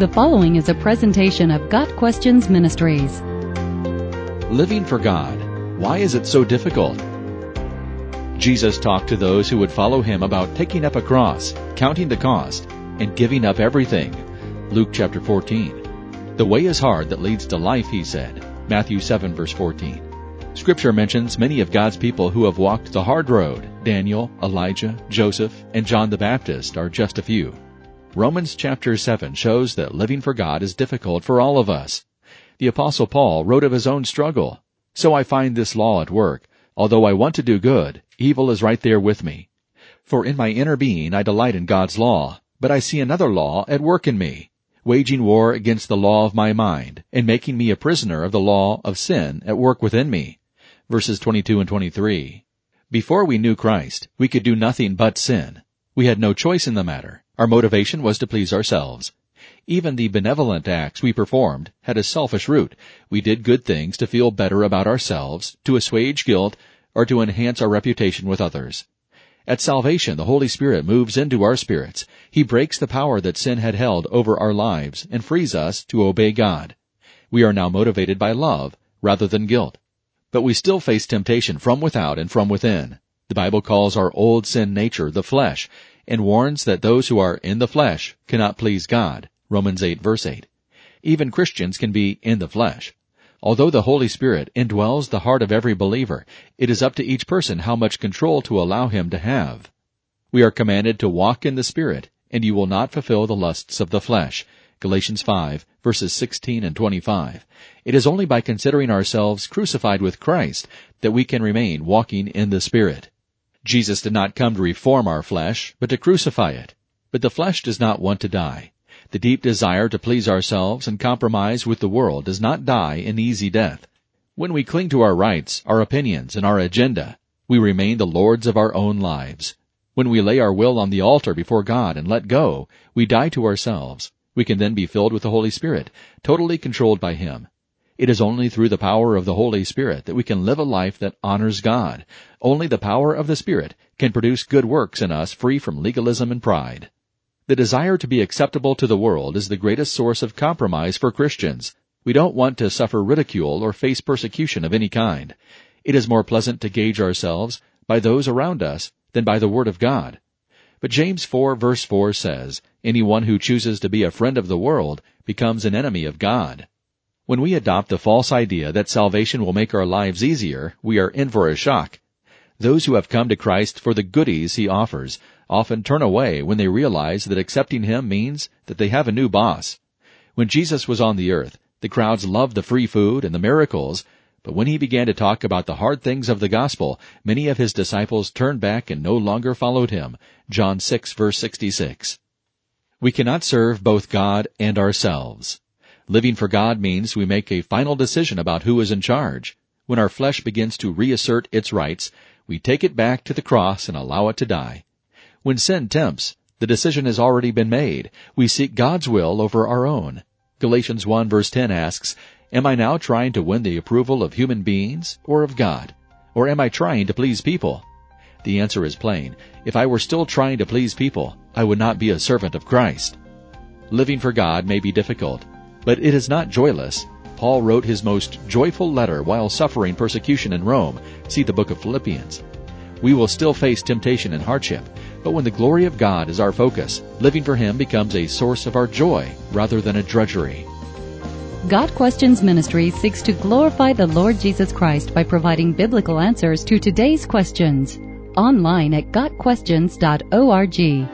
The following is a presentation of GotQuestions Ministries. Living for God. Why is it so difficult? Jesus talked to those who would follow him about taking up a cross, counting the cost, and giving up everything. Luke chapter 14. The way is hard that leads to life, he said. Matthew 7 verse 14. Scripture mentions many of God's people who have walked the hard road. Daniel, Elijah, Joseph, and John the Baptist are just a few. Romans chapter 7 shows that living for God is difficult for all of us. The Apostle Paul wrote of his own struggle. So I find this law at work. Although I want to do good, evil is right there with me. For in my inner being I delight in God's law, but I see another law at work in me, waging war against the law of my mind, and making me a prisoner of the law of sin at work within me. Verses 22 and 23. Before we knew Christ, we could do nothing but sin. We had no choice in the matter. Our motivation was to please ourselves. Even the benevolent acts we performed had a selfish root. We did good things to feel better about ourselves, to assuage guilt, or to enhance our reputation with others. At salvation, the Holy Spirit moves into our spirits. He breaks the power that sin had held over our lives and frees us to obey God. We are now motivated by love rather than guilt. But we still face temptation from without and from within. The Bible calls our old sin nature the flesh, and warns that those who are in the flesh cannot please God. Romans 8 verse 8. Even Christians can be in the flesh. Although the Holy Spirit indwells the heart of every believer, it is up to each person how much control to allow him to have. We are commanded to walk in the Spirit, and you will not fulfill the lusts of the flesh. Galatians 5 verses 16 and 25. It is only by considering ourselves crucified with Christ that we can remain walking in the Spirit. Jesus did not come to reform our flesh, but to crucify it. But the flesh does not want to die. The deep desire to please ourselves and compromise with the world does not die an easy death. When we cling to our rights, our opinions, and our agenda, we remain the lords of our own lives. When we lay our will on the altar before God and let go, we die to ourselves. We can then be filled with the Holy Spirit, totally controlled by Him. It is only through the power of the Holy Spirit that we can live a life that honors God. Only the power of the Spirit can produce good works in us free from legalism and pride. The desire to be acceptable to the world is the greatest source of compromise for Christians. We don't want to suffer ridicule or face persecution of any kind. It is more pleasant to gauge ourselves by those around us than by the Word of God. But James 4 verse 4 says, "Anyone who chooses to be a friend of the world becomes an enemy of God." When we adopt the false idea that salvation will make our lives easier, we are in for a shock. Those who have come to Christ for the goodies he offers often turn away when they realize that accepting him means that they have a new boss. When Jesus was on the earth, the crowds loved the free food and the miracles, but when he began to talk about the hard things of the gospel, many of his disciples turned back and no longer followed him. John 6 verse 66. We cannot serve both God and ourselves. Living for God means we make a final decision about who is in charge. When our flesh begins to reassert its rights, we take it back to the cross and allow it to die. When sin tempts, the decision has already been made. We seek God's will over our own. Galatians 1 verse 10 asks, "Am I now trying to win the approval of human beings or of God? Or am I trying to please people?" The answer is plain. If I were still trying to please people, I would not be a servant of Christ. Living for God may be difficult, but it is not joyless. Paul wrote his most joyful letter while suffering persecution in Rome. See the book of Philippians. We will still face temptation and hardship, but when the glory of God is our focus, living for Him becomes a source of our joy rather than a drudgery. GotQuestions Ministry seeks to glorify the Lord Jesus Christ by providing biblical answers to today's questions. Online at gotquestions.org.